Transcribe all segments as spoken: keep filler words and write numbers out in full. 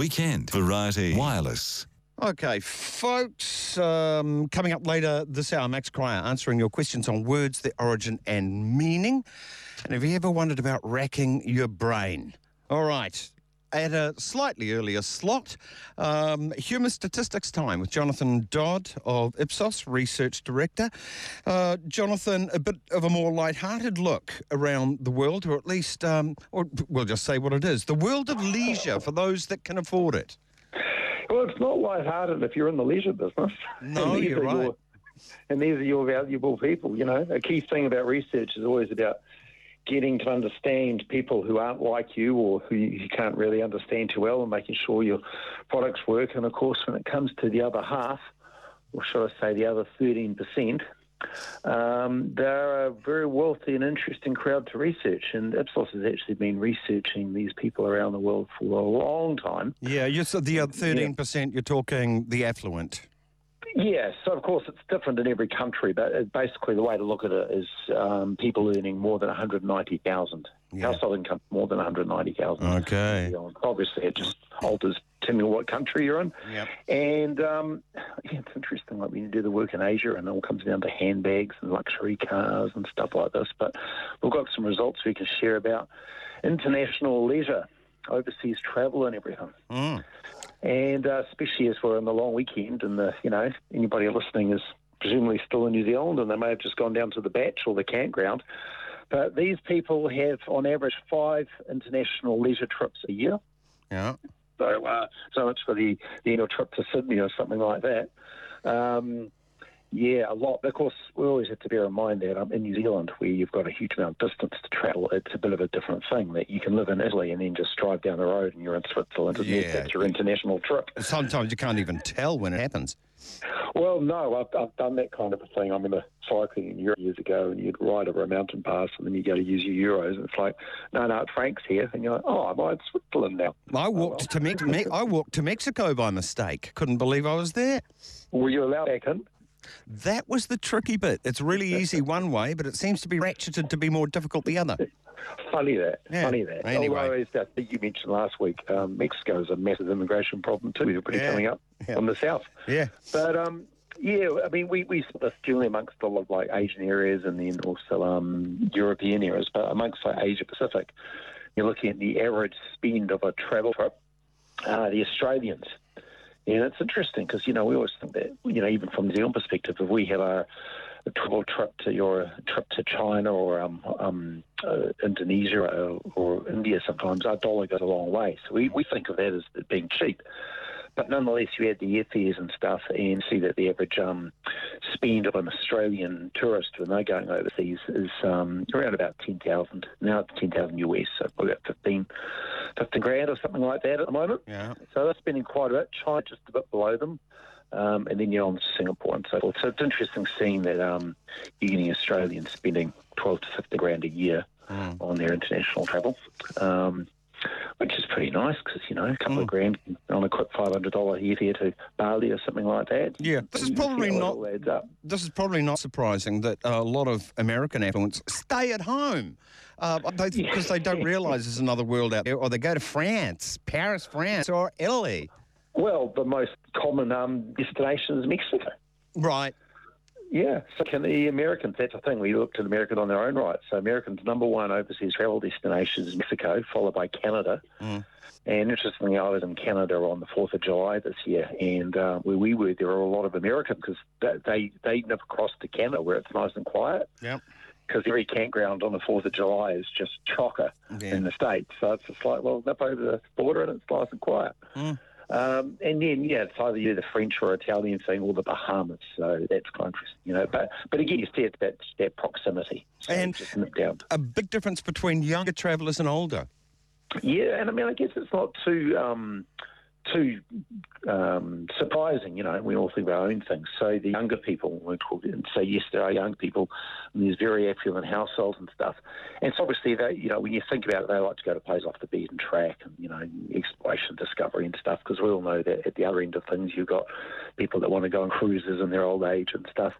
Weekend Variety Wireless. Okay, folks, um, coming up later this hour, Max Cryer answering your questions on words, their origin and meaning. And have you ever wondered about racking your brain? All right, at a slightly earlier slot, um, human statistics time with Jonathan Dodd of Ipsos, research director. Uh, Jonathan, a bit of a more lighthearted look around the world, or at least, um, or we'll just say what it is, the world of leisure for those that can afford it. Well, it's not lighthearted if you're in the leisure business. No, you're right. Your, and these are your valuable people, you know. A key thing about research is always about getting to understand people who aren't like you or who you can't really understand too well and making sure your products work. And, of course, when it comes to the other half, or should I say the other thirteen percent, um, they're a very wealthy and interesting crowd to research, and Ipsos has actually been researching these people around the world for a long time. Yeah, you said the other thirteen percent, yeah. You're talking the affluent. Yeah, so of course it's different in every country, but basically the way to look at it is um, people earning more than one hundred ninety thousand dollars. Yeah. Household income more than one hundred ninety thousand dollars. Okay. Obviously it just alters depending on what country you're in. Yep. And um, yeah, it's interesting, like when you do the work in Asia and it all comes down to handbags and luxury cars and stuff like this, but we've got some results we can share about international leisure, overseas travel and everything. Mm. And uh, especially as we're on the long weekend and, the you know, anybody listening is presumably still in New Zealand and they may have just gone down to the beach or the campground. But these people have, on average, five international leisure trips a year. Yeah. So uh, so much for the, the annual trip to Sydney or something like that. Um, yeah, a lot. But of course, we always have to bear in mind that um, in New Zealand, where you've got a huge amount of distance to travel, it's a bit of a different thing, that you can live in Italy and then just drive down the road and you're in Switzerland. And yeah. That's your international trip. Sometimes you can't even tell when it happens. Well, no, I've, I've done that kind of a thing. I remember cycling in Europe years ago, and you'd ride over a mountain pass, and then you go to use your euros, and it's like, no, no, Frank's here, and you're like, oh, I'm in Switzerland now. I walked oh, well. to Me- I walked to Mexico by mistake. Couldn't believe I was there. Were you allowed back in? That was the tricky bit. It's really easy one way, but it seems to be ratcheted to be more difficult the other. Funny that, yeah. funny that. Anyway, as you mentioned last week, um, Mexico is a massive immigration problem too. They're pretty yeah. coming up yeah. from the south. Yeah. But, um, yeah, I mean, we, we see this generally amongst a lot of like Asian areas and then also um, European areas, but amongst like Asia Pacific, you're looking at the average spend of a travel trip, uh, the Australians. And it's interesting because, you know, we always think that, you know, even from the New Zealand perspective, if we have our travel trip to your trip to China or um, um, uh, Indonesia or, or India sometimes, our dollar goes a long way. So we, we think of that as being cheap. But nonetheless, you add the airfares and stuff and see that the average um, spend of an Australian tourist when they're going overseas is um, around about ten thousand dollars. Now it's ten thousand dollars U S, so probably about fifteen, fifteen grand or something like that at the moment. Yeah. So they're spending quite a bit. China just a bit below them. Um, and then you're on Singapore and so forth. So it's interesting seeing that um, you're getting Australians spending twelve to fifty grand a year mm. on their international travel. Um Which is pretty nice because, you know, a couple mm. of grand on a quick five hundred dollars airfare to Bali or something like that. Yeah, this is probably not This is probably not surprising that a lot of American affluents stay at home because uh, they, yeah. they don't realise there's another world out there, or they go to France, Paris, France, or Italy. Well, the most common um, destination is Mexico. Right. Yeah, so can the Americans, that's the thing, we looked at Americans on their own right. So Americans' number one overseas travel destination is Mexico, followed by Canada. Mm. And interestingly, I was in Canada on the fourth of July this year, and uh, where we were, there were a lot of Americans because they, they never crossed to Canada where it's nice and quiet. Yep. Because every campground on the fourth of July is just chocker yeah. in the States. So it's just like, well, nip over the border and it's nice and quiet. Mm. Um, and then, yeah, it's either you do the French or Italian thing or the Bahamas, so that's kind of interesting, you know. But, but again, you see it's that, that proximity. So and just down. A big difference between younger travellers and older. Yeah, and I mean, I guess it's not too um, too um, surprising, you know, we all think about our own things. So the younger people, we're called, and so yes, there are young people in these very affluent households and stuff. And so obviously, they, you know, when you think about it, they like to go to places off the beaten track and, you know, exploration, discovery and stuff, because we all know that at the other end of things, you've got people that want to go on cruises in their old age and stuff.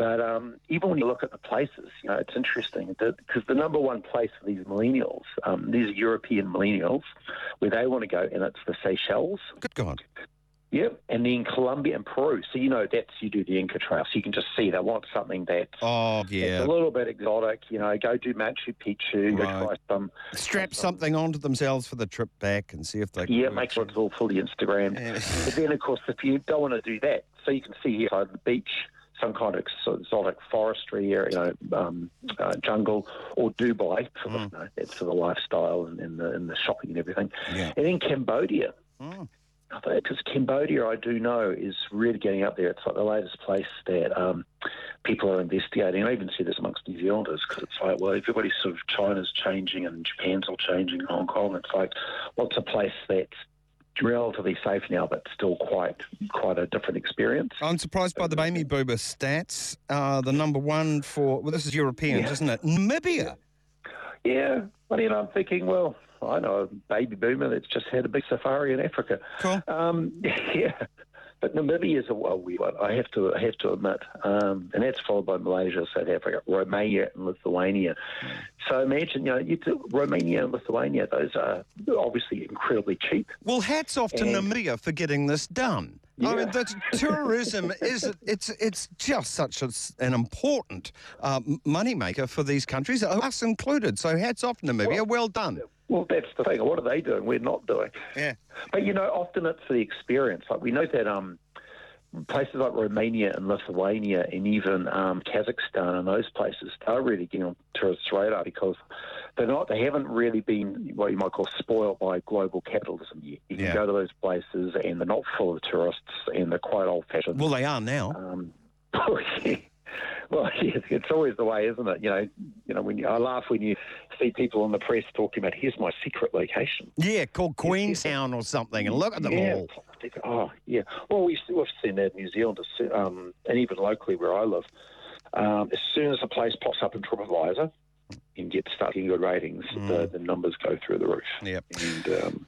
But um, even when you look at the places, you know, it's interesting because the number one place for these millennials, um, these European millennials, where they want to go, and it's the Seychelles. Good God. Yep, and then Colombia and Peru. So, you know, that's, you do the Inca Trail, so you can just see they want something that's, oh, yeah. that's a little bit exotic, you know, go do Machu Picchu, right. go try some... Strap some, something onto themselves for the trip back and see if they can... Yeah, make sure it's all fully Instagram. Yeah. But then, of course, if you don't want to do that, so you can see here on the beach... some kind of exotic forestry area, you know, um, uh, jungle, or Dubai. Sort of, mm. you know, that sort of lifestyle and, and, the, and the shopping and everything. Yeah. And then Cambodia. Mm. Because Cambodia, I do know, is really getting up there. It's like the latest place that um, people are investigating. I even see this amongst New Zealanders because it's like, well, everybody's sort of, China's changing and Japan's all changing, Hong Kong. It's like, what's a place that's relatively safe now, but still quite quite a different experience. I'm surprised by the baby boomer stats. Uh, the number one for, well, this is Europeans, yeah. isn't it? Namibia. Yeah, but you know, I'm thinking, well, I know a baby boomer that's just had a big safari in Africa. Cool. Um, yeah, but Namibia is a weird one, I have to I have to admit, um, and that's followed by Malaysia, South Africa, Romania, and Lithuania. Mm. So imagine, you know, you do, Romania and Lithuania; those are obviously incredibly cheap. Well, hats off and to Namibia for getting this done. Yeah. I mean, the tourism is—it's—it's it's just such a, an important uh, moneymaker for these countries, us included. So hats off, Namibia. Well, well done. Well, that's the thing. What are they doing? We're not doing. Yeah. But, you know, often it's the experience. Like, we know that um, places like Romania and Lithuania and even um, Kazakhstan and those places are really getting on tourists' radar because they're not, they haven't really been what you might call spoiled by global capitalism yet. You can yeah. go to those places and they're not full of tourists and they're quite old-fashioned. Well, they are now. Um, Well, it's always the way, isn't it? You know, you know. When you, I laugh when you see people in the press talking about, here's my secret location. Yeah, called Queenstown or something, and look at them yeah. all. Oh, yeah. Well, we've, we've seen that in New Zealand, um, and even locally where I live. Um, as soon as a place pops up in TripAdvisor and gets stuck in good ratings, mm. the, the numbers go through the roof. Yep. And, um,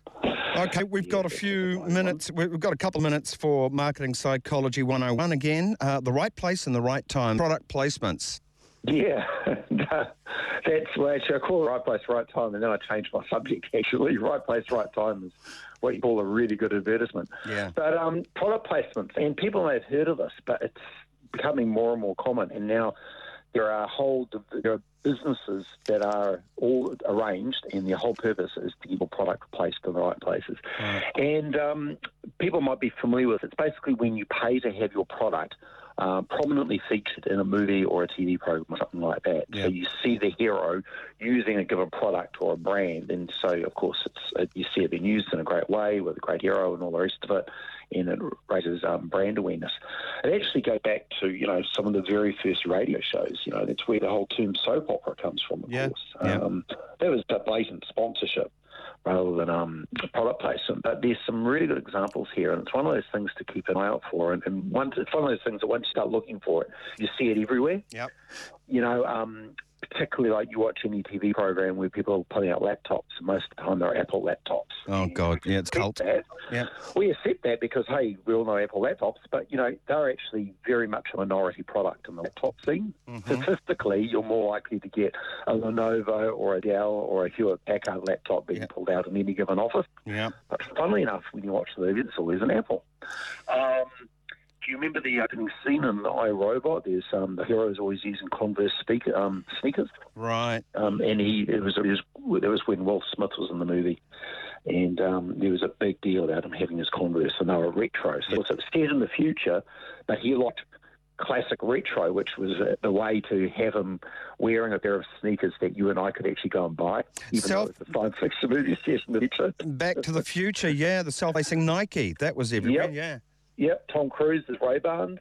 Okay, we've got a few minutes. We've got a couple of minutes for Marketing Psychology one oh one again. Uh, the right place and the right time. Product placements. Yeah, that's what actually I call the right place, right time, and then I change my subject, actually. Right place, right time is what you call a really good advertisement. Yeah. But um, product placements, and people may have heard of this, but it's becoming more and more common, and now there are whole there are businesses that are all arranged, and their whole purpose is to get your product placed in the right places. Right. And um, people might be familiar with it. It's basically when you pay to have your product uh, prominently featured in a movie or a T V program or something like that. Yep. So you see the hero using a given product or a brand, and so, of course, it's it, you see it being used in a great way with a great hero and all the rest of it. And it raises um, brand awareness. It actually goes back to, you know, some of the very first radio shows. You know, that's where the whole term soap opera comes from, of yeah. course. Yeah. Um, that was a blatant sponsorship rather than um, product placement. But there's some really good examples here, and it's one of those things to keep an eye out for. And, and once, it's one of those things that once you start looking for it, you see it everywhere. Yep. You know, um, particularly like you watch any T V program where people are putting out laptops, and most of the time they're Apple laptops. Oh, God, yeah, it's cult. That. Yeah. We accept that because, hey, we all know Apple laptops, but, you know, they're actually very much a minority product in the laptop scene. Mm-hmm. Statistically, you're more likely to get a Lenovo or a Dell or a Hewlett-Packard laptop being yeah. pulled out in any given office. Yeah. But funnily enough, when you watch the movie, it's always an Apple. Um... Do you remember the opening scene in I, Robot? There's um, the hero's always using Converse speaker, um, sneakers, right? Um, and he it was, it was it was when Will Smith was in the movie, and um, there was a big deal about him having his Converse, and they were retro. So it was scared in the future, but he liked classic retro, which was the way to have him wearing a pair of sneakers that you and I could actually go and buy, even Self- though it's a science fiction movie set in the future. Back to the Future, yeah, the self-facing Nike, that was everywhere, yep. yeah. Yep, Tom Cruise's Ray-Bans.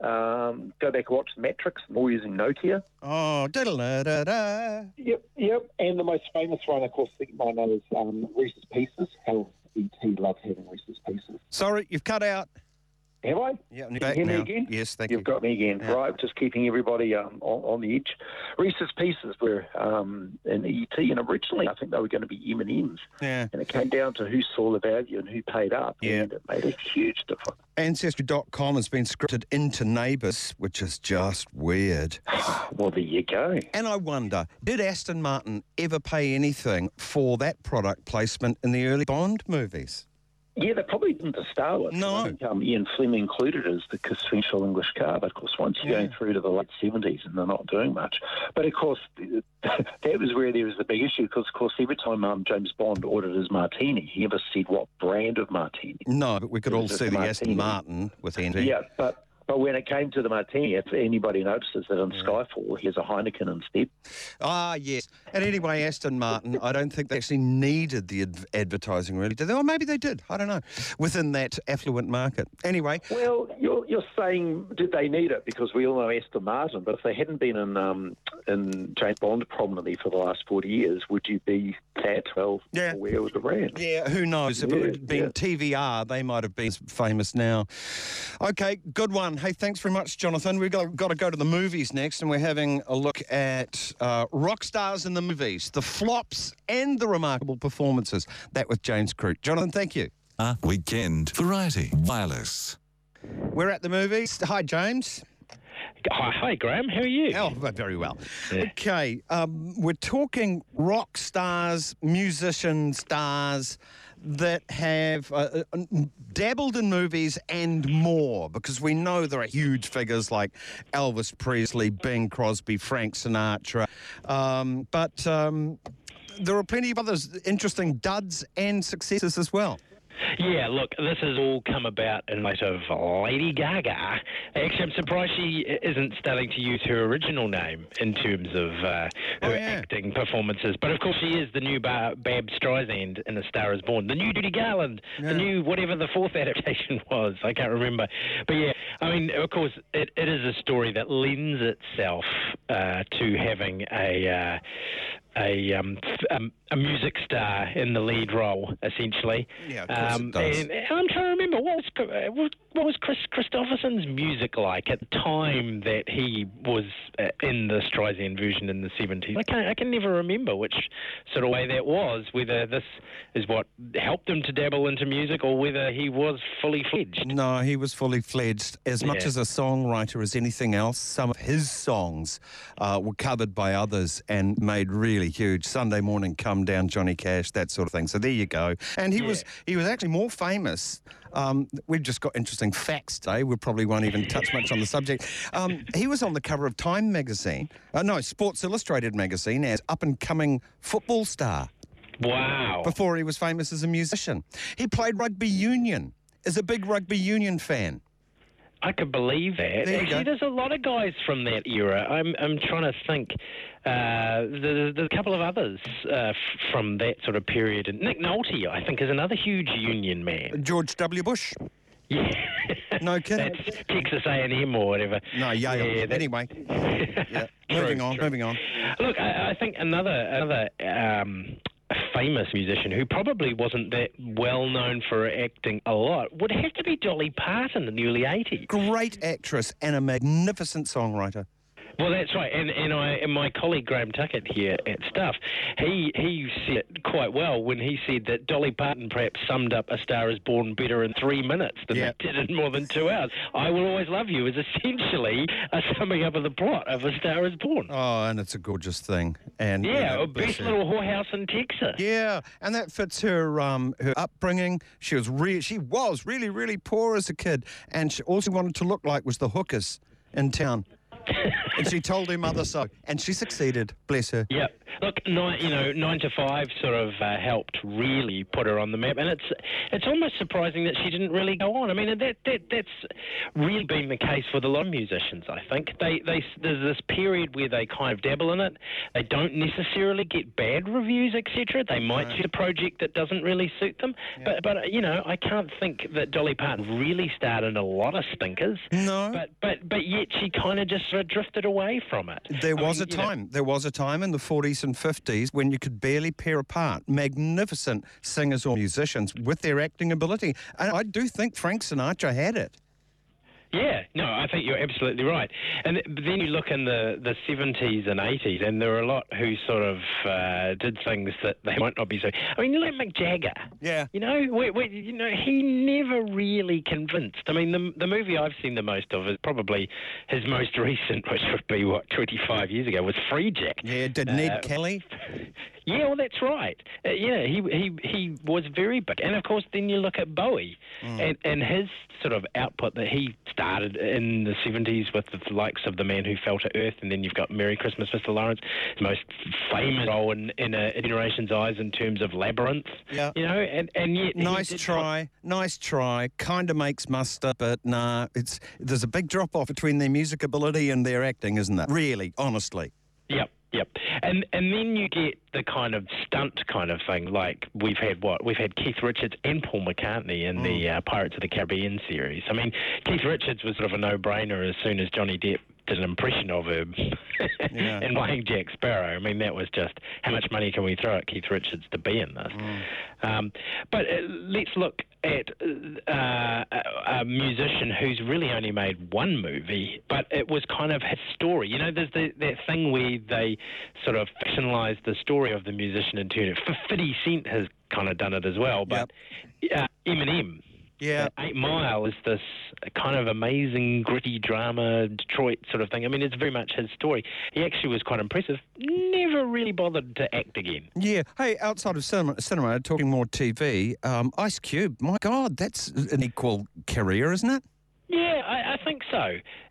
Um, go back and watch Matrix, more using Nokia. Oh, da-da-da-da. Yep, yep. And the most famous one, of course, I think mine is um, Reese's Pieces. How E T loved having Reese's Pieces. Sorry, you've cut out. Have I? Yeah, I'm back now. Again? Yes, thank You've you. You've got me again, yeah. Right? Just keeping everybody um, on, on the edge. Reese's Pieces were um, an E T, and originally I think they were going to be M and M's. Yeah. And it came down to who saw the value and who paid up, yeah. and it made a huge difference. Ancestry dot com has been scripted into Neighbours, which is just weird. Well, there you go. And I wonder, did Aston Martin ever pay anything for that product placement in the early Bond movies? Yeah, they probably didn't to start with. No. I think, um, Ian Fleming included it as the quintessential English car, but of course once you're yeah. going through to the late seventies and they're not doing much. But of course, that was where there was the big issue, because of course every time um, James Bond ordered his martini, he never said what brand of martini. No, but we could all see the Aston Martin with Andy. Yeah, but... But when it came to the martini, if anybody notices that in Skyfall, here's a Heineken instead. Ah, yes. And anyway, Aston Martin, I don't think they actually needed the ad- advertising, really, did they? Or maybe they did. I don't know. Within that affluent market. Anyway. Well, you're, you're saying, did they need it? Because we all know Aston Martin, but if they hadn't been in um, in James Bond prominently for the last forty years, would you be that well yeah. aware of the brand? Yeah, who knows? If yeah, it had been yeah. T V R, they might have been famous now. Okay, good one. Hey, thanks very much, Jonathan. We've got, got to go to the movies next, and we're having a look at uh, rock stars in the movies, the flops and the remarkable performances. That with James Crute. Jonathan, thank you. Uh, weekend Variety Wireless. We're at the movies. Hi, James. Hi, hi Graham. How are you? Oh, very well. Yeah. Okay, um, we're talking rock stars, musician stars, that have uh, dabbled in movies and more, because we know there are huge figures like Elvis Presley, Bing Crosby, Frank Sinatra, um, but um, there are plenty of other interesting duds and successes as well. Yeah, look, this has all come about in light of Lady Gaga. Actually, I'm surprised she isn't starting to use her original name in terms of uh, her oh, yeah. acting performances. But, of course, she is the new ba- Bab Streisand in A Star Is Born, the new Judy Garland, yeah. the new whatever the fourth adaptation was. I can't remember. But, yeah, I mean, of course, it, it is a story that lends itself uh, to having a... Uh, A, um, a music star in the lead role, essentially. Yeah, of course um, it does. And, and I'm trying to remember, what was, what was Chris Christopherson's music like at the time that he was uh, in the Streisand version in the seventies? I, can't, I can never remember which sort of way that was, whether this is what helped him to dabble into music or whether he was fully fledged. No, he was fully fledged. As much yeah. as a songwriter as anything else, some of his songs uh, were covered by others and made really huge. Sunday Morning Come Down, Johnny Cash, that sort of thing. So there you go. And he yeah. was he was actually more famous. Um, we've just got interesting facts today. We probably won't even touch much on the subject. Um, he was on the cover of Time magazine. Uh, no, Sports Illustrated magazine as up-and-coming football star. Wow. Before he was famous as a musician. He played rugby union, is a big rugby union fan. I could believe that. There Actually, there's a lot of guys from that era. I'm I'm trying to think. Uh, there's, there's a couple of others uh, f- from that sort of period. And Nick Nolte, I think, is another huge union man. George W. Bush. Yeah. No kidding. That's Texas A and M or whatever. No, Yale. Yeah, that... Anyway. Yeah. True, moving on, true. moving on. Look, I, I think another... another um, a famous musician who probably wasn't that well known for acting a lot would have to be Dolly Parton in the early eighties. Great actress and a magnificent songwriter. Well, that's right, and and I and my colleague Graham Tuckett here at Stuff, he he said it quite well when he said that Dolly Parton perhaps summed up A Star Is Born better in three minutes than yep. they did in more than two hours. I Will Always Love You is essentially a summing up of the plot of A Star Is Born. Oh, and it's a gorgeous thing. And yeah, you know, best little whorehouse in Texas. Yeah, and that fits her um her upbringing. She was re- she was really really poor as a kid, and she, all she wanted to look like was the hookers in town. And she told her mother so, and she succeeded. Bless her. Yeah, look, nine, you know, nine to five sort of uh, helped really put her on the map, and it's it's almost surprising that she didn't really go on. I mean, that that that's really been the case with a lot of musicians. I think they they there's this period where they kind of dabble in it. They don't necessarily get bad reviews, et cetera. They might choose right. a project that doesn't really suit them. Yeah. But but you know, I can't think that Dolly Parton really started a lot of stinkers. No. But but but yet she kind of just drifted away from it. There was I mean, a time. Know. There was a time in the forties and fifties when you could barely pair apart magnificent singers or musicians with their acting ability. And I do think Frank Sinatra had it. Yeah, no, I think you're absolutely right. And then you look in the, the seventies and eighties, and there were a lot who sort of uh, did things that they might not be so... I mean, look at Mick Jagger. Yeah. You know, we, we, you know, he never really convinced. I mean, the the movie I've seen the most of is probably his most recent, which would be, what, twenty-five years ago, was Freejack. Yeah, did Ned uh, Kelly... Yeah, well, that's right. Uh, yeah, he he he was very big. And, of course, then you look at Bowie mm. and, and his sort of output that he started in the seventies with the likes of The Man Who Fell to Earth, and then you've got Merry Christmas, Mister Lawrence, the most famous role in, in a generation's eyes in terms of Labyrinth. Yeah. You know, and, and yet... Nice try, not... nice try, kind of makes muster, but nah, it's there's a big drop-off between their music ability and their acting, isn't there? Really, honestly. Yep. Yep. And and then you get the kind of stunt kind of thing, like we've had what? We've had Keith Richards and Paul McCartney in mm. the uh, Pirates of the Caribbean series. I mean, Keith Richards was sort of a no-brainer as soon as Johnny Depp did an impression of him yeah. and playing Jack Sparrow. I mean, that was just, how much money can we throw at Keith Richards to be in this? Mm. Um, but uh, let's look at uh, a, a musician who's really only made one movie, but it was kind of his story. You know, there's the, that thing where they sort of fictionalised the story of the musician and turned it. fifty Cent has kind of done it as well, but yep. uh, Eminem. Yeah, uh, Eight Mile is this kind of amazing, gritty drama, Detroit sort of thing. I mean, it's very much his story. He actually was quite impressive. Never really bothered to act again. Yeah. Hey, outside of cinema, cinema talking more T V, um, Ice Cube, my God, that's an equal career, isn't it? Yeah, I, I think so.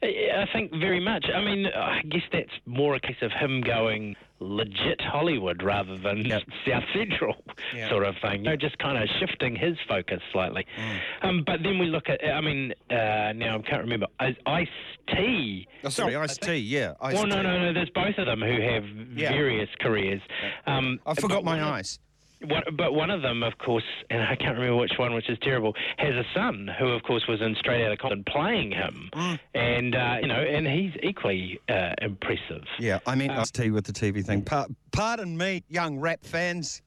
I think very much. I mean, I guess that's more a case of him going legit Hollywood rather than yep. South Central yep. sort of thing. You know, just kind of shifting his focus slightly. Mm. Um, but then we look at, I mean, uh, now I can't remember, Ice-T. Oh, sorry, no, Ice-T, yeah. Ice well, no, no, no, there's both of them who have yeah. various careers. Um, I forgot my ice. What, but one of them, of course, and I can't remember which one, which is terrible, has a son who, of course, was in Straight Outta Compton playing him, and uh, you know, and he's equally uh, impressive. Yeah, I meant um, Ice-T with the T V thing. Pa- pardon me, young rap fans.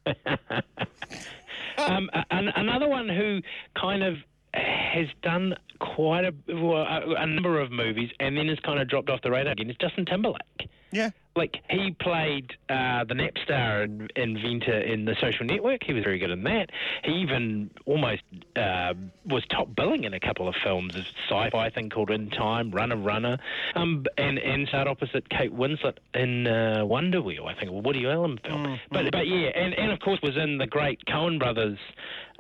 um, an- another one who kind of has done quite a, well, a number of movies, and then has kind of dropped off the radar again. It's Justin Timberlake. Yeah. Like, he played uh, the Napster inventor in The Social Network. He was very good in that. He even almost uh, was top billing in a couple of films, a sci-fi thing called In Time, Runner Runner, um, and, and starred opposite Kate Winslet in uh, Wonder Wheel, I think, a Woody Allen film. Mm. But, but yeah, and, and, of course, was in the great Coen Brothers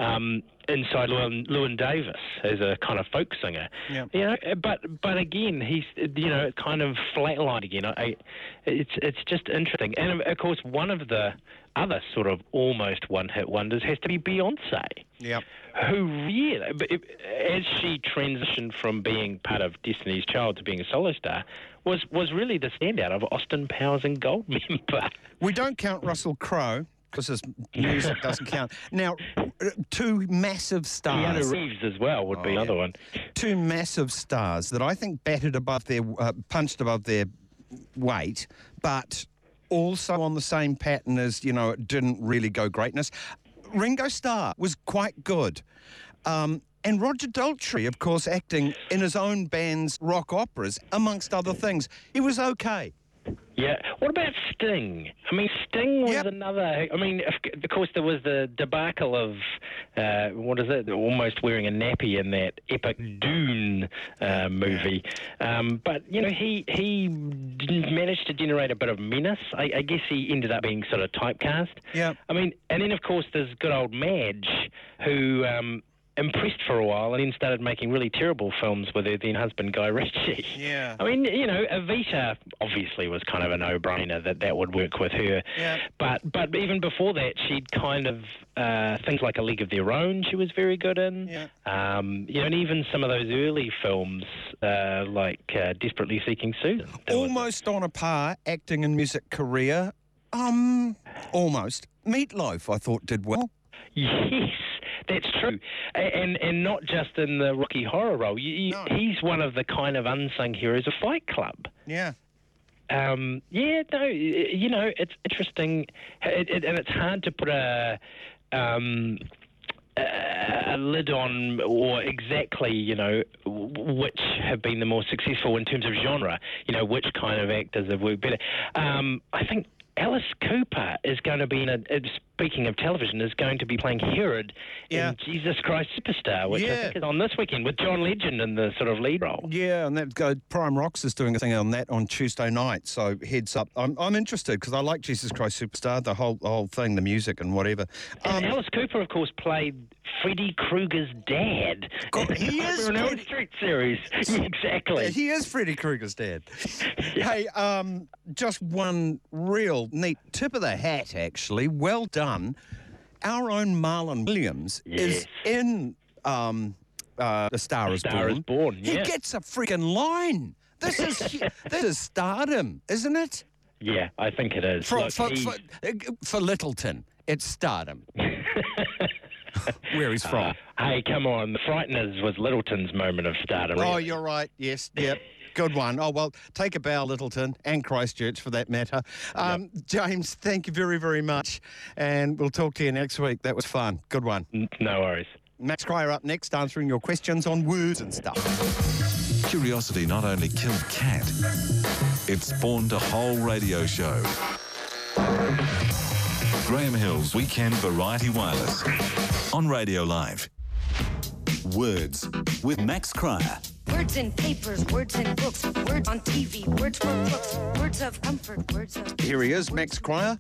um, Inside Llewyn, Llewyn Davis as a kind of folk singer. Yeah. You know, but, but, again, he's, you know, kind of flatlined again. I, I, It's it's just interesting. And, of course, one of the other sort of almost one-hit wonders has to be Beyonce, yep. who really, as she transitioned from being part of Destiny's Child to being a solo star, was, was really the standout of Austin Powers and Goldmember. We don't count Russell Crowe, because his music doesn't count. Now, two massive stars. Keanu Reeves as well would oh, be another yeah. one. Two massive stars that I think batted above their, uh, punched above their... weight, but also on the same pattern as, you know, it didn't really go greatness. Ringo Starr was quite good. Um, and Roger Daltrey, of course, acting in his own band's rock operas, amongst other things. He was okay. Yeah. What about Sting? I mean, Sting was yep. another... I mean, of course, there was the debacle of, uh, what is it, almost wearing a nappy in that epic Dune uh, movie. Um, but, you know, he he managed to generate a bit of menace. I, I guess he ended up being sort of typecast. Yeah. I mean, and then, of course, there's good old Madge, who... Um, impressed for a while and then started making really terrible films with her then-husband Guy Ritchie. Yeah. I mean, you know, Evita obviously was kind of a no-brainer that that would work with her. Yeah. But but even before that, she'd kind of... Uh, things like A League of Their Own she was very good in. Yeah. Um, you know, and even some of those early films uh, like uh, Desperately Seeking Susan. Almost on a par, acting and music career. Um, almost. Meatloaf, I thought, did well. Yes. That's true, and and not just in the Rocky Horror role. You, no. He's one of the kind of unsung heroes of Fight Club. Yeah. Um, yeah, no, you know, it's interesting, it, it, and it's hard to put a um, a lid on, or exactly, you know, which have been the more successful in terms of genre, you know, which kind of actors have worked better. Um, I think Alice Cooper is going to be in a, speaking of television, is going to be playing Herod yeah. in Jesus Christ Superstar, which yeah. I think is on this weekend with John Legend in the sort of lead role. Yeah, and that uh, Prime Rocks is doing a thing on that on Tuesday night, so heads up. I'm I'm interested because I like Jesus Christ Superstar, the whole the whole thing, the music and whatever. Um, and Alice Cooper, of course, played Freddy Krueger's dad. God, he is Freddy... Street series. Exactly. He is Freddy Krueger's dad. yeah. Hey, um, just one real neat tip of the hat, actually. Well done. Our own Marlon Williams yes. is in um, uh, A Star, a is, Star Born. is Born. He yeah. gets a freaking line. This is this is stardom, isn't it? Yeah, I think it is. For, Look, for, for, for Littleton, it's stardom. Where he's from. Uh, hey, come on. The Frighteners was Littleton's moment of stardom. Oh, really. You're right. Yes, yep. Good one. Oh, well, take a bow, Littleton, and Christchurch, for that matter. Um, yep. James, thank you very, very much. And we'll talk to you next week. That was fun. Good one. No worries. Max Cryer up next, answering your questions on words and stuff. Curiosity not only killed Cat, it spawned a whole radio show. Graham Hill's Weekend Variety Wireless on Radio Live. Words with Max Cryer. Words in papers, words in books, words on T V, words for books, words of comfort, words of... Here he is, Max Cryer,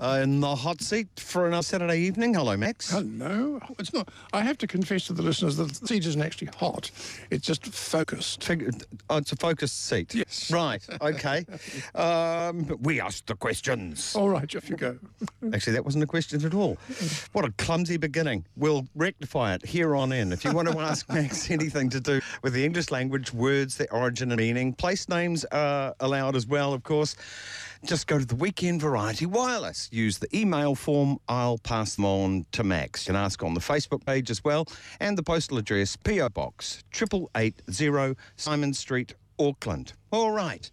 uh, in the hot seat for another Saturday evening. Hello, Max. Hello. Oh, it's not. I have to confess to the listeners that the seat isn't actually hot. It's just focused. Oh, it's a focused seat. Yes. Right, okay. um, we asked the questions. All right, off you go. Actually, that wasn't a question at all. What a clumsy beginning. We'll rectify it here on in. If you want to ask Max anything to do with the English language, words, their origin and meaning. Place names are allowed as well, of course. Just go to the Weekend Variety Wireless. Use the email form. I'll pass them on to Max. You can ask on the Facebook page as well. And the postal address, P O Box, triple eight zero Simon Street, Auckland. All right.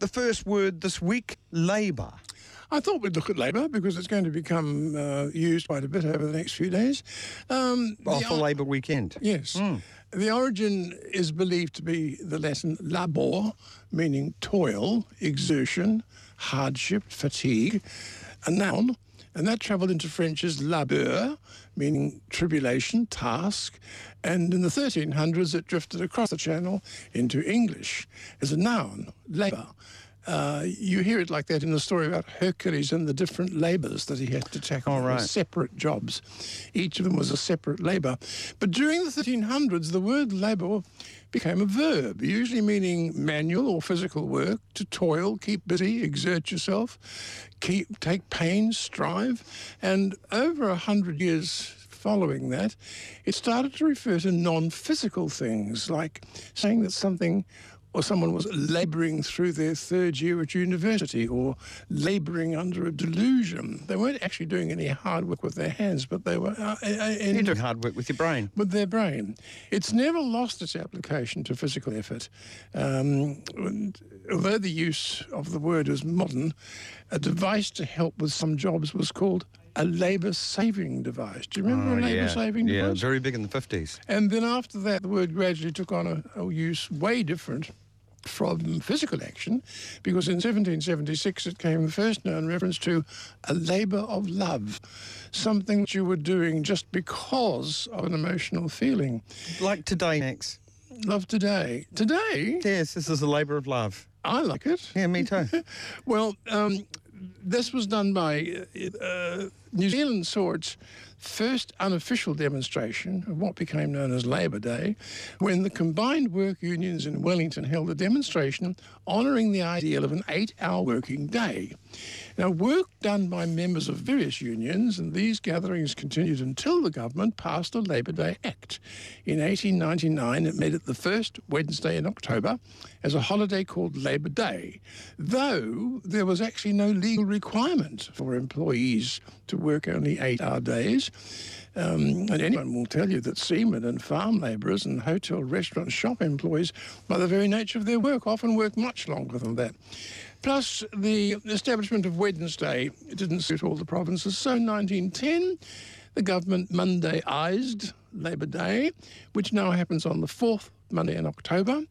The first word this week, labour. I thought we'd look at labour because it's going to become uh, used quite a bit over the next few days. Um, oh, for or- Labour Weekend. Yes. Mm. The origin is believed to be the Latin labor, meaning toil, exertion, hardship, fatigue, a noun, and that travelled into French as labeur, meaning tribulation, task, and in the thirteen hundreds it drifted across the channel into English as a noun, labour. Uh, you hear it like that in the story about Hercules and the different labours that he had to tackle. All right. Separate jobs. Each of them was a separate labour. But during the thirteen hundreds, the word labour became a verb, usually meaning manual or physical work, to toil, keep busy, exert yourself, keep take pains, strive. And over a hundred years following that, it started to refer to non-physical things, like saying that something... or someone was labouring through their third year at university, or labouring under a delusion. They weren't actually doing any hard work with their hands, but they were... Uh, in, You're doing hard work with your brain. With their brain. It's never lost its application to physical effort. Um, although the use of the word is modern, a device to help with some jobs was called a labour-saving device. Do you remember oh, a labour-saving yeah. device? Yeah, it was very big in the fifties. And then after that, the word gradually took on a, a use way different from physical action, because in seventeen seventy-six it came the first known reference to a labour of love, something that you were doing just because of an emotional feeling. Like today, Max. Love today. Today? Yes, this is a labour of love. I like it. Yeah, me too. well, um, this was done by... Uh, New Zealand saw its first unofficial demonstration of what became known as Labour Day when the combined work unions in Wellington held a demonstration honouring the ideal of an eight-hour working day. Now, work done by members of various unions, and these gatherings continued until the government passed a Labour Day Act. In eighteen ninety-nine, it made it the first Wednesday in October as a holiday called Labour Day, though there was actually no legal requirement for employees to work only eight-hour days. Um, and anyone will tell you that seamen and farm labourers and hotel, restaurant, shop employees, by the very nature of their work, often work much longer than that. Plus, the establishment of Wednesday didn't suit all the provinces, so nineteen ten... the government Monday-ised Labour Day, which now happens on the fourth Monday in October,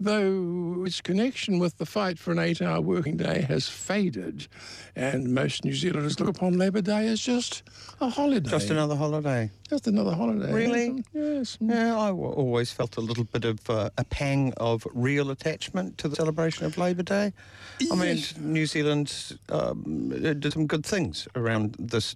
though its connection with the fight for an eight-hour working day has faded, and most New Zealanders look upon Labour Day as just a holiday. Just another holiday. Just another holiday. Really? Yes. Yeah, I w always felt a little bit of uh, a pang of real attachment to the celebration of Labour Day. Yes. I mean, New Zealand um, did some good things around this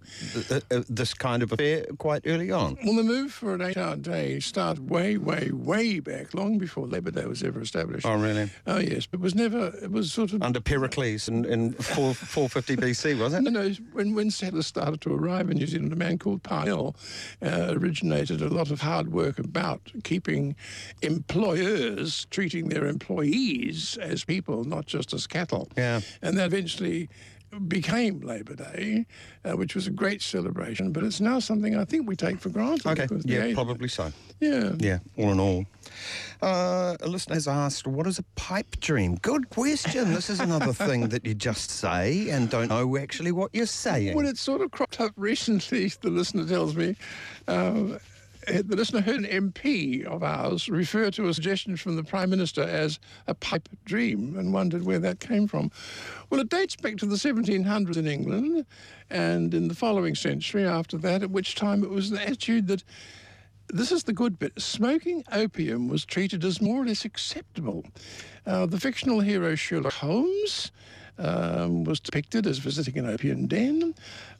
uh, uh, this kind of affair quite early on. Well, the move for an eight-hour day started way, way, way back, long before Labour Day was ever established. Oh, really? Oh, yes. But it was never... It was sort of... Under Pericles in, in four fifty B C, was it? No, no. When, when settlers started to arrive in New Zealand, a man called Parnell uh, originated a lot of hard work about keeping employers treating their employees as people, not just as cattle. Yeah. And that eventually became Labour Day, uh, which was a great celebration, but it's now something I think we take for granted. Okay, yeah, probably so. Yeah. Yeah, all in all. Uh, a listener has asked, what is a pipe dream? Good question. This is another thing that you just say and don't know actually what you're saying. Well, it sort of cropped up recently, the listener tells me. Um, the listener heard an M P of ours refer to a suggestion from the Prime Minister as a pipe dream and wondered where that came from. Well, it dates back to the seventeen hundreds in England and in the following century after that, at which time it was the attitude that, this is the good bit, smoking opium was treated as more or less acceptable. Uh, the fictional hero Sherlock Holmes um, was depicted as visiting an opium den.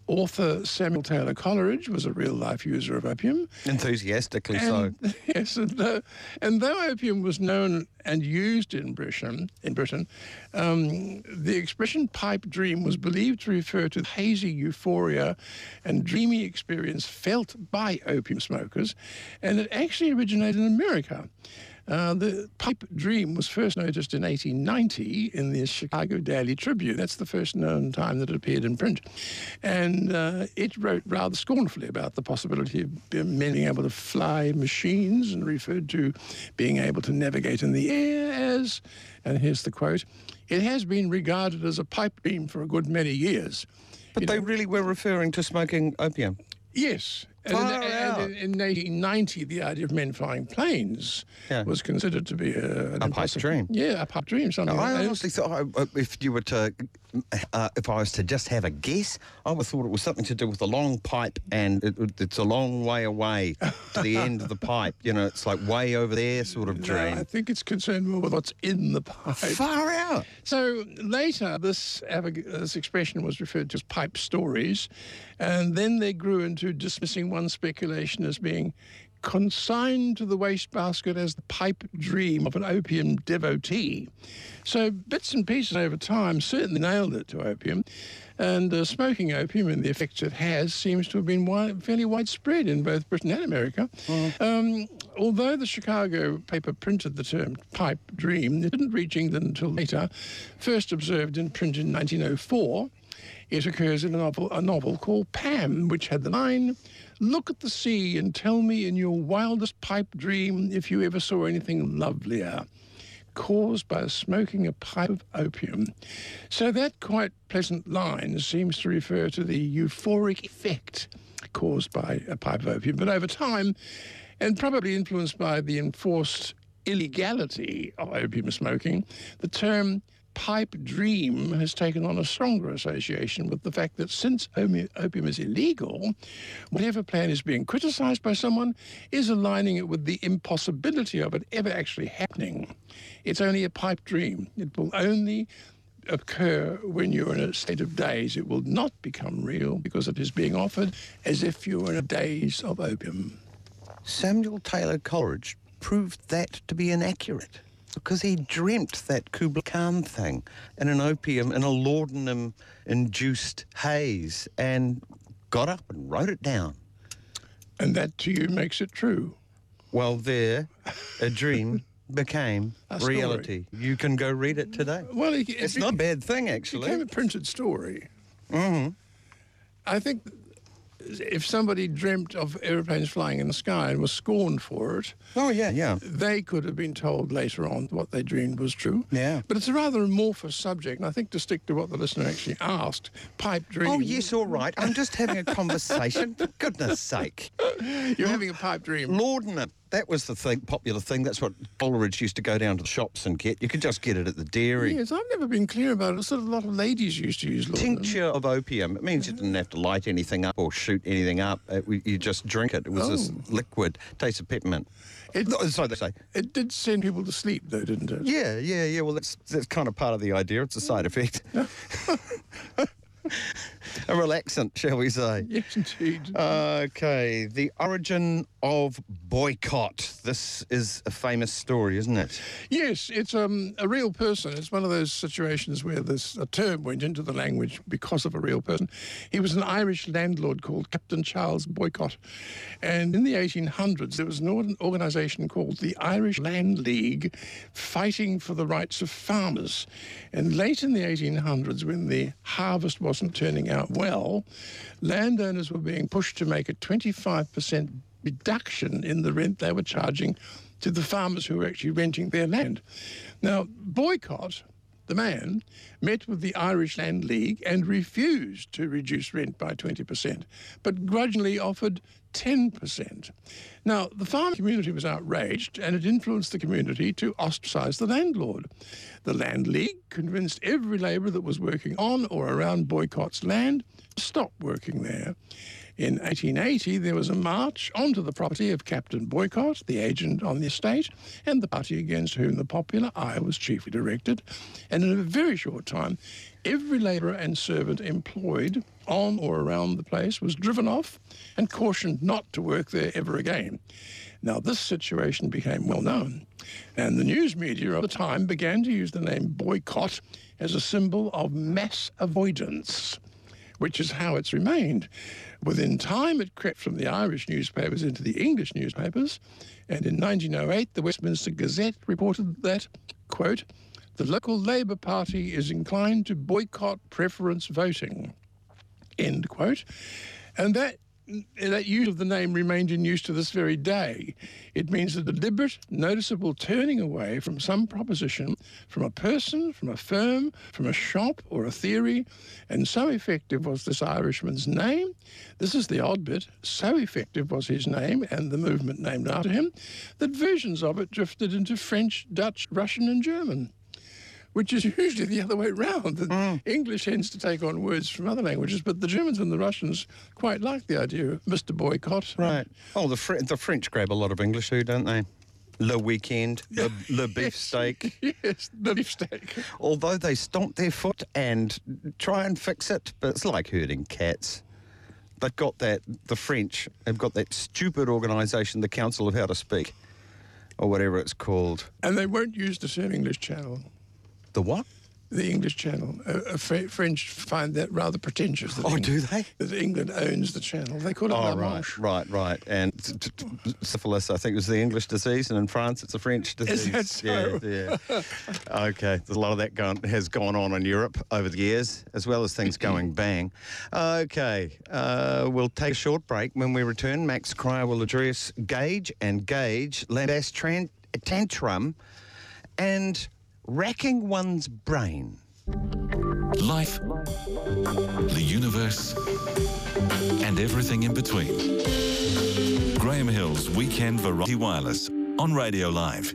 Author Samuel Taylor Coleridge was a real-life user of opium. Enthusiastically and, so. Yes, and though, and though opium was known and used in Britain, in Britain, um, the expression pipe dream was believed to refer to the hazy euphoria and dreamy experience felt by opium smokers, and it actually originated in America. Uh, the pipe dream was first noticed in eighteen ninety in the Chicago Daily Tribune. That's the first known time that it appeared in print. And uh, it wrote rather scornfully about the possibility of men being able to fly machines and referred to being able to navigate in the air as, and here's the quote, "It has been regarded as a pipe dream for a good many years." But you they know, really were referring to smoking opium? Yes. And, in, and in, in eighteen ninety, the idea of men flying planes yeah. was considered to be a, an a pipe dream. Yeah, a pipe dream. Something. No, like I honestly that. thought, I, if you were to, uh, if I was to just have a guess, I would have thought it was something to do with a long pipe, and it, it's a long way away to the end of the pipe. You know, it's like way over there, sort of dream. No, I think it's concerned more with what's in the pipe. Far out. So later, this, this expression was referred to as pipe stories, and then they grew into dismissing one speculation as being consigned to the wastebasket as the pipe dream of an opium devotee. So bits and pieces over time certainly nailed it to opium, and uh, smoking opium and the effects it has seems to have been wide, fairly widespread in both Britain and America. Mm. Um, although the Chicago paper printed the term pipe dream, it didn't reach England until later, first observed in print in nineteen oh four. It occurs in a novel, a novel called Pam, which had the line, "Look at the sea and tell me in your wildest pipe dream if you ever saw anything lovelier, caused by smoking a pipe of opium." So that quite pleasant line seems to refer to the euphoric effect caused by a pipe of opium. But over time, and probably influenced by the enforced illegality of opium smoking, the term pipe dream has taken on a stronger association with the fact that since opium is illegal, whatever plan is being criticised by someone is aligning it with the impossibility of it ever actually happening. It's only a pipe dream. It will only occur when you're in a state of daze. It will not become real because it is being offered as if you were in a daze of opium. Samuel Taylor Coleridge proved that to be inaccurate, because he dreamt that Kublai Khan thing in an opium, in a laudanum-induced haze, and got up and wrote it down. And that, to you, makes it true? Well, there, a dream became a reality. Story. You can go read it today. Well, it, it, It's it, not a bad thing, actually. It became a printed story. Mm-hmm. I think if somebody dreamt of airplanes flying in the sky and was scorned for it, oh yeah, yeah, they could have been told later on what they dreamed was true. Yeah, but it's a rather amorphous subject, and I think to stick to what the listener actually asked, pipe dream. Oh yes, all right. I'm just having a conversation. For goodness sake, you're having a pipe dream. Laudanum. That was the thing, popular thing. That's what Coleridge used to go down to the shops and get. You could just get it at the dairy. Yes, I've never been clear about it. Sort of a lot of ladies used to use laudanum. Tincture of opium. It means you didn't have to light anything up or shoot anything up. It, you just drink it. It was oh. this liquid. Tastes of peppermint. It, so they say. It did send people to sleep, though, didn't it? Yeah, yeah, yeah. Well, that's, that's kind of part of the idea. It's a side effect. A relaxant, shall we say. Yes, indeed. Okay, the origin of boycott. This is a famous story, isn't it? Yes, it's um, a real person. It's one of those situations where this, a term went into the language because of a real person. He was an Irish landlord called Captain Charles Boycott. And in the eighteen hundreds, there was an organisation called the Irish Land League fighting for the rights of farmers. And late in the eighteen hundreds, when the harvest wasn't turning out well, landowners were being pushed to make a twenty-five percent reduction in the rent they were charging to the farmers who were actually renting their land. Now, Boycott, the man, met with the Irish Land League and refused to reduce rent by twenty percent, but grudgingly offered ten percent. Now, the farm community was outraged, and it influenced the community to ostracise the landlord. The Land League convinced every labourer that was working on or around Boycott's land to stop working there. In eighteen eighty, there was a march onto the property of Captain Boycott, the agent on the estate, and the party against whom the popular ire was chiefly directed. And in a very short time, every labourer and servant employed on or around the place was driven off and cautioned not to work there ever again. Now, this situation became well known, and the news media of the time began to use the name boycott as a symbol of mass avoidance, which is how it's remained. Within time, it crept from the Irish newspapers into the English newspapers, and in nineteen oh eight, the Westminster Gazette reported that, quote, the local Labour Party is inclined to boycott preference voting, end quote. And that That use of the name remained in use to this very day. It means the deliberate, noticeable turning away from some proposition, from a person, from a firm, from a shop or a theory. And so effective was this Irishman's name. This is the odd bit. So effective was his name and the movement named after him that versions of it drifted into French, Dutch, Russian and German, which is usually the other way round. Mm. English tends to take on words from other languages, but the Germans and the Russians quite like the idea of Mister Boycott. Right. Oh, the, Fr- the French grab a lot of English too, don't they? Le weekend, le, le beefsteak. Yes, the beefsteak. Although they stomp their foot and try and fix it, but it's like herding cats. They've got that, the French have got that stupid organisation, the Council of How to Speak, or whatever it's called. And they won't use the same English channel. The what? The English Channel. Uh, Fr- French find that rather pretentious. That oh, England, do they? That England owns the channel. They call it oh, La Manche. Right, right, right. And t- t- t- syphilis, I think, was the English disease, and in France it's a French disease. Is that so? Yeah, yeah. Okay, there's a lot of that going, has gone on in Europe over the years, as well as things going bang. Okay, uh, we'll take a short break. When we return, Max Cryer will address Gage and Gage, Lambast tran- Tantrum, and racking one's brain. Life, the universe, and everything in between. Graham Hill's Weekend Variety Wireless on Radio Live.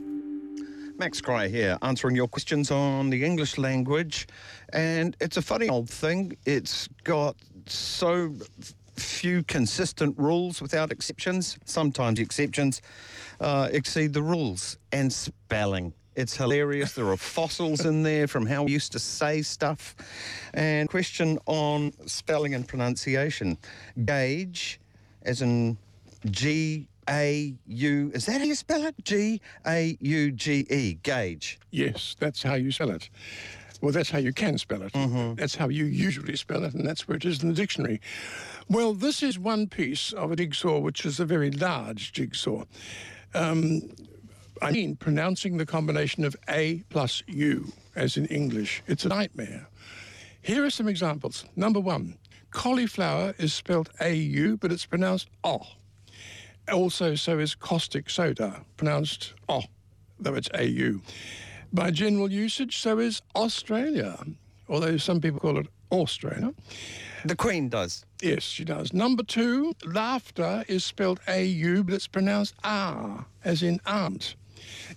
Max Cryer here, answering your questions on the English language. And it's a funny old thing. It's got so few consistent rules without exceptions. Sometimes exceptions uh, exceed the rules. And spelling. It's hilarious. There are fossils in there from how we used to say stuff. And question on spelling and pronunciation. Gage, as in G A U... Is that how you spell it? G A U G E. Gage. Yes, that's how you spell it. Well, that's how you can spell it. Mm-hmm. That's how you usually spell it, and that's where it is in the dictionary. Well, this is one piece of a jigsaw, which is a very large jigsaw. Um... I mean, pronouncing the combination of A plus U, as in English. It's a nightmare. Here are some examples. Number one, Cauliflower is spelled A U, but it's pronounced O. Also, so is caustic soda, pronounced O, though it's A U. By general usage, so is Australia, although some people call it Australia. The Queen does. Yes, she does. Number two, laughter is spelled A U, but it's pronounced R, as in aunt.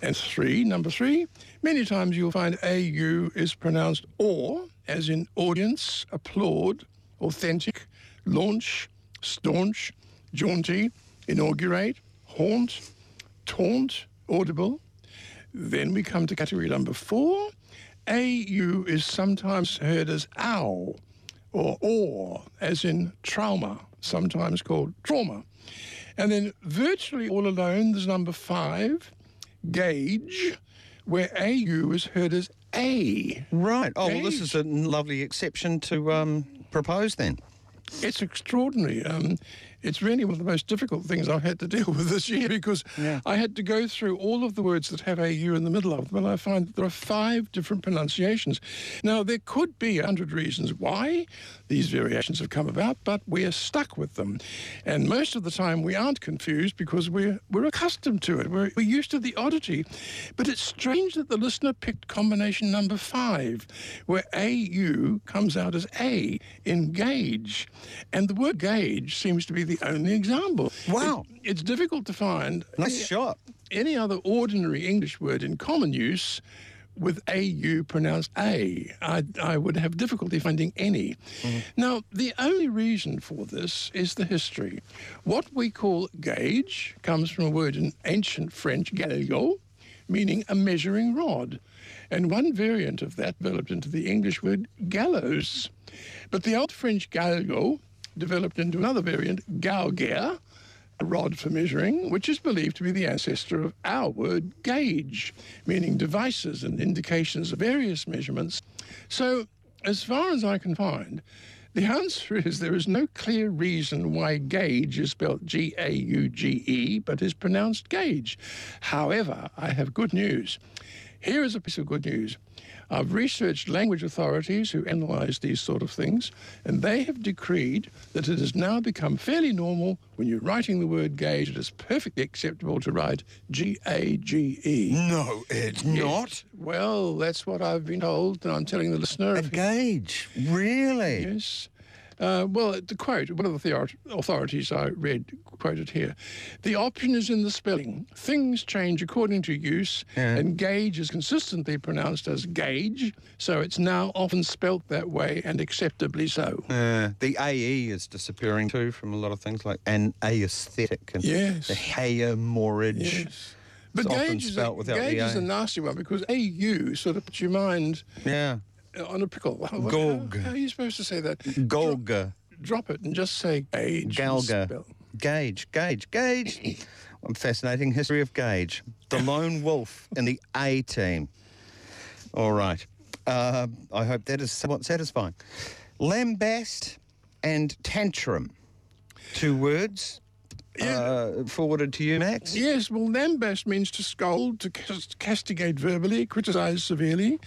And three, number three, many times you'll find A U is pronounced or, as in audience, applaud, authentic, launch, staunch, jaunty, inaugurate, haunt, taunt, audible. Then we come to category number four. A U is sometimes heard as ow or or, as in trauma, sometimes called trauma. And then virtually all alone, there's number five, gauge, where A U is heard as A. Right. Oh, gauge. Well, this is a lovely exception to um, propose then. It's extraordinary. Um, it's really one of the most difficult things I've had to deal with this year because yeah. I had to go through all of the words that have A U in the middle of them, and I find that there are five different pronunciations. Now, there could be a hundred reasons why these variations have come about, but we're stuck with them. And most of the time, we aren't confused because we're, we're accustomed to it. We're, we're used to the oddity. But it's strange that the listener picked combination number five, where A U comes out as A, engage. And the word gauge seems to be the only example. Wow. It, it's difficult to find nice shot. any other ordinary English word in common use with A U pronounced A. I, I would have difficulty finding any. Mm-hmm. Now, the only reason for this is the history. What we call gauge comes from a word in ancient French, galgo, meaning a measuring rod. And one variant of that developed into the English word gallows. But the old French galgo developed into another variant, gauger, a rod for measuring, which is believed to be the ancestor of our word gauge, meaning devices and indications of various measurements. So, as far as I can find, the answer is there is no clear reason why gauge is spelled G A U G E, but is pronounced gauge. However, I have good news. Here is a piece of good news. I've researched language authorities who analyse these sort of things, and they have decreed that it has now become fairly normal when you're writing the word gauge, it is perfectly acceptable to write G A G E. No, it's yes. not. Well, that's what I've been told, and I'm telling the listener. A gauge? Really? Yes. Uh, well, the quote, one of the theor- authorities I read quoted here, the option is in the spelling. Things change according to use, yeah. and gauge is consistently pronounced as gauge, so it's now often spelt that way and acceptably so. Uh, the A E is disappearing too from a lot of things like an aesthetic and yes. the haemorrhage. Yes. But it's gauge, is a, gauge is a nasty one because A U sort of puts your mind... Yeah. On a pickle. Gog. How, how are you supposed to say that? Gog. Drop, drop it and just say gauge. Galga. Gauge, gauge, gauge. What a fascinating history of gauge. The lone wolf in the A team. All right. Uh, I hope that is somewhat satisfying. Lambast and tantrum. Two words. Yeah. Uh, forwarded to you, Max? Yes, well, lambast means to scold, to castigate verbally, criticise severely.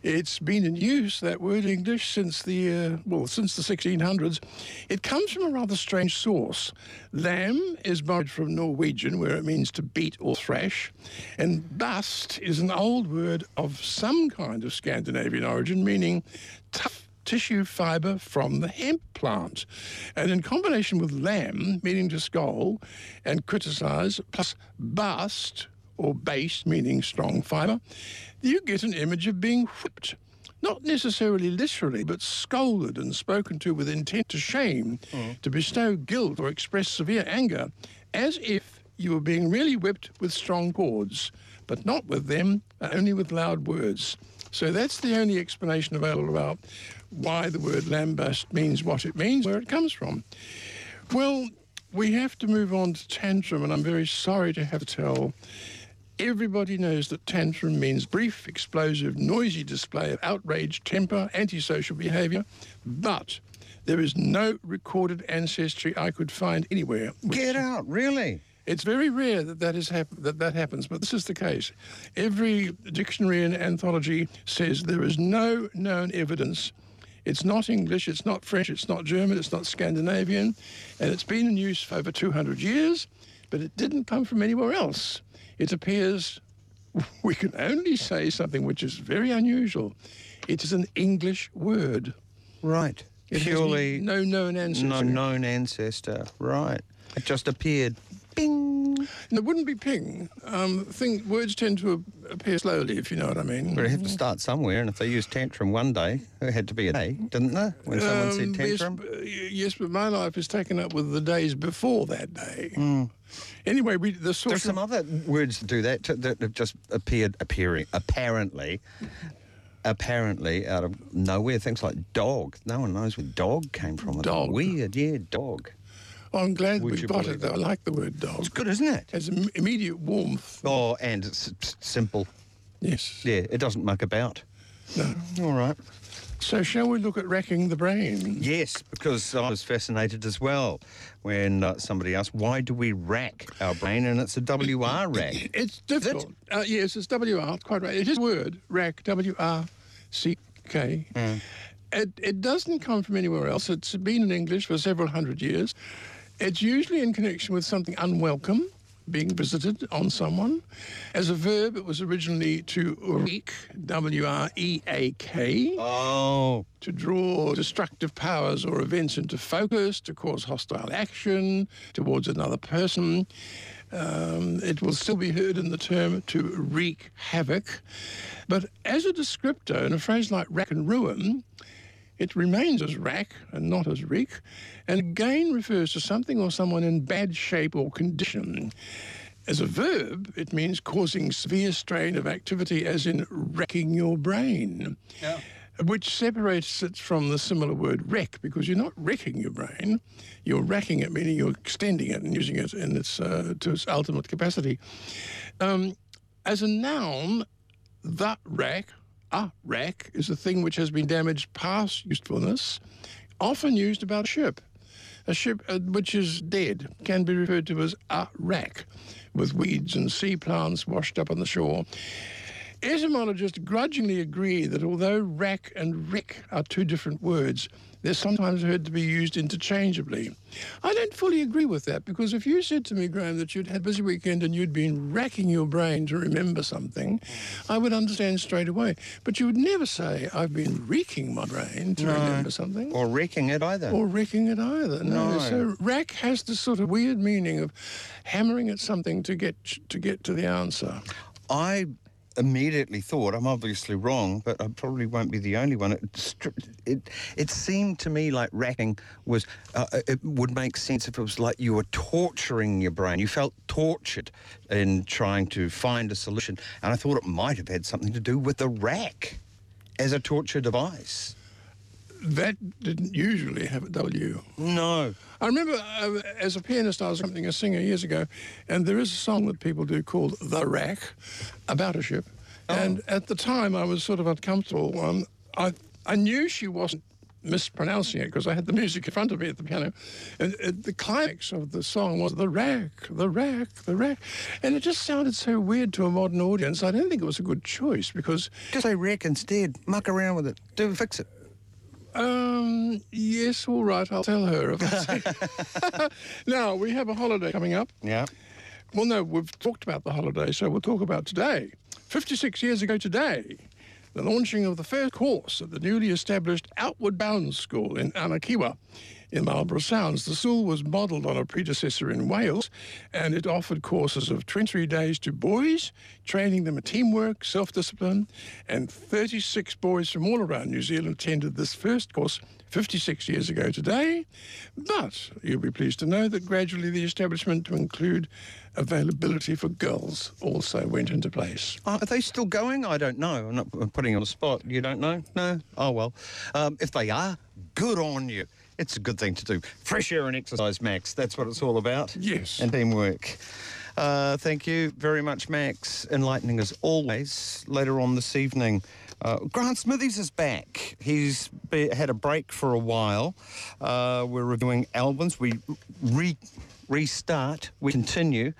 It's been in use, that word English, since the, uh, well, since the sixteen hundreds. It comes from a rather strange source. Lamb is borrowed from Norwegian, where it means to beat or thrash. And bast is an old word of some kind of Scandinavian origin, meaning tough tissue fibre from the hemp plant. And in combination with lamb, meaning to scold and criticise, plus bast, or base, meaning strong fibre, you get an image of being whipped, not necessarily literally, but scolded and spoken to with intent to shame, mm. to bestow guilt or express severe anger, as if you were being really whipped with strong cords, but not with them, only with loud words. So that's the only explanation available about why the word lambast means what it means, where it comes from. Well, we have to move on to tantrum, and I'm very sorry to have to tell. Everybody knows that tantrum means brief, explosive, noisy display of outrage, temper, antisocial behaviour, but there is no recorded ancestry I could find anywhere. Get out, really? It's very rare that that, is hap- that that happens, but this is the case. Every dictionary and anthology says there is no known evidence It's not English, it's not French, it's not German, it's not Scandinavian, and it's been in use for over two hundred years, but it didn't come from anywhere else. It appears, we can only say something which is very unusual. It is an English word. Right. It Purely no known ancestor. No known ancestor, right. It just appeared. Ping. No, it wouldn't be ping. Um, thing, words tend to appear slowly, if you know what I mean. But they have to start somewhere, and if they used tantrum one day, it had to be a day, didn't they, when um, someone said tantrum? Yes, yes, but my life is taken up with the days before that day. Mm. Anyway, we, the social... There's some other words that do that, that have just appeared, appearing, apparently... Apparently, out of nowhere, things like dog. No one knows where dog came from. Dog. Weird, yeah, dog. Well, I'm glad Would we got it, though. I like the word dog. It's good, isn't it? It has immediate warmth. Oh, and it's simple. Yes. Yeah, it doesn't muck about. No. All right. So shall we look at racking the brain? Yes, because I was fascinated as well when uh, somebody asked, why do we rack our brain? And it's a W R rack. It's difficult. Uh, yes, it's W R, quite right. It is a word, rack, W R C K. Mm. It, it doesn't come from anywhere else. It's been in English for several hundred years. It's usually in connection with something unwelcome, being visited on someone. As a verb, it was originally to wreak, W R E A K. Oh. To draw destructive powers or events into focus, to cause hostile action towards another person. Um, it will still be heard in the term to wreak havoc. But as a descriptor, in a phrase like rack and ruin, it remains as rack and not as wreak, and again refers to something or someone in bad shape or condition. As a verb, it means causing severe strain of activity, as in wrecking your brain, yeah. Which separates it from the similar word wreck, because you're not wrecking your brain, you're racking it, meaning you're extending it and using it in its, uh, to its ultimate capacity. Um, as a noun, the rack, a rack is a thing which has been damaged past usefulness, often used about a ship. A ship uh, which is dead can be referred to as a rack, with weeds and sea plants washed up on the shore. Etymologists grudgingly agree that although rack and wreck are two different words, they're sometimes heard to be used interchangeably. I don't fully agree with that, because if you said to me, Graham, that you'd had a busy weekend and you'd been racking your brain to remember something, I would understand straight away. But you would never say, I've been wrecking my brain to no. remember something. Or wrecking it either. Or wrecking it either. No. no. So rack has this sort of weird meaning of hammering at something to get to, get to the answer. I... immediately thought, I'm obviously wrong, but I probably won't be the only one. It it, it seemed to me like racking was, uh, it would make sense if it was like you were torturing your brain. You felt tortured in trying to find a solution, and I thought it might have had something to do with the rack as a torture device. That didn't usually have a W. No. I remember uh, as a pianist, I was accompanying a singer years ago, and there is a song that people do called The Rack, about a ship. Oh. And at the time, I was sort of uncomfortable. Um, I, I knew she wasn't mispronouncing it, because I had the music in front of me at the piano. And uh, the climax of the song was The Rack, The Rack, The Rack. And it just sounded so weird to a modern audience. I didn't think it was a good choice, because... Just say rack instead. Muck around with it. Do fix it. Um, yes, all right, I'll tell her. Now, we have a holiday coming up. Yeah. Well, no, we've talked about the holiday, so we'll talk about today. fifty-six years ago today, the launching of the first course at the newly established Outward Bound School in Anakiwa in Marlborough Sounds. The school was modelled on a predecessor in Wales, and it offered courses of twenty-three days to boys, training them in teamwork, self-discipline, and thirty-six boys from all around New Zealand attended this first course fifty-six years ago today. But you'll be pleased to know that gradually the establishment to include availability for girls also went into place. Are they still going? I don't know. I'm not putting you on the spot. You don't know? No? Oh, well. Um, if they are, good on you. It's a good thing to do. Fresh air and exercise, Max. That's what it's all about. Yes. And teamwork. Uh, thank you very much, Max. Enlightening as always. Later on this evening, uh, Grant Smithies is back. He's be, had a break for a while. Uh, we're reviewing albums. We re... restart. We continue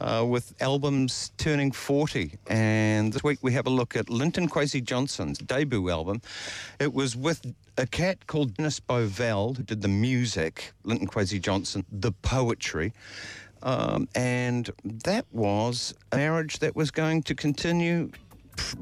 uh, with albums turning forty. And this week we have a look at Linton Kwesi Johnson's debut album. It was with a cat called Dennis Bovell, who did the music, Linton Kwesi Johnson, the poetry. Um, and that was a marriage that was going to continue.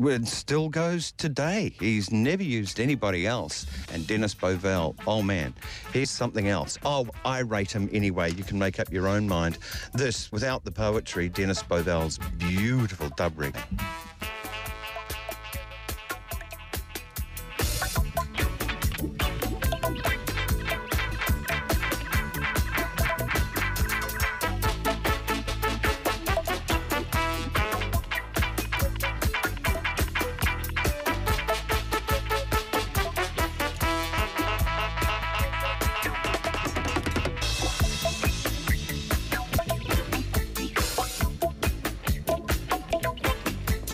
It still goes today. He's never used anybody else. And Dennis Bovell, oh man, here's something else. Oh, I rate him anyway. You can make up your own mind. This, without the poetry, Dennis Bovell's beautiful dub record.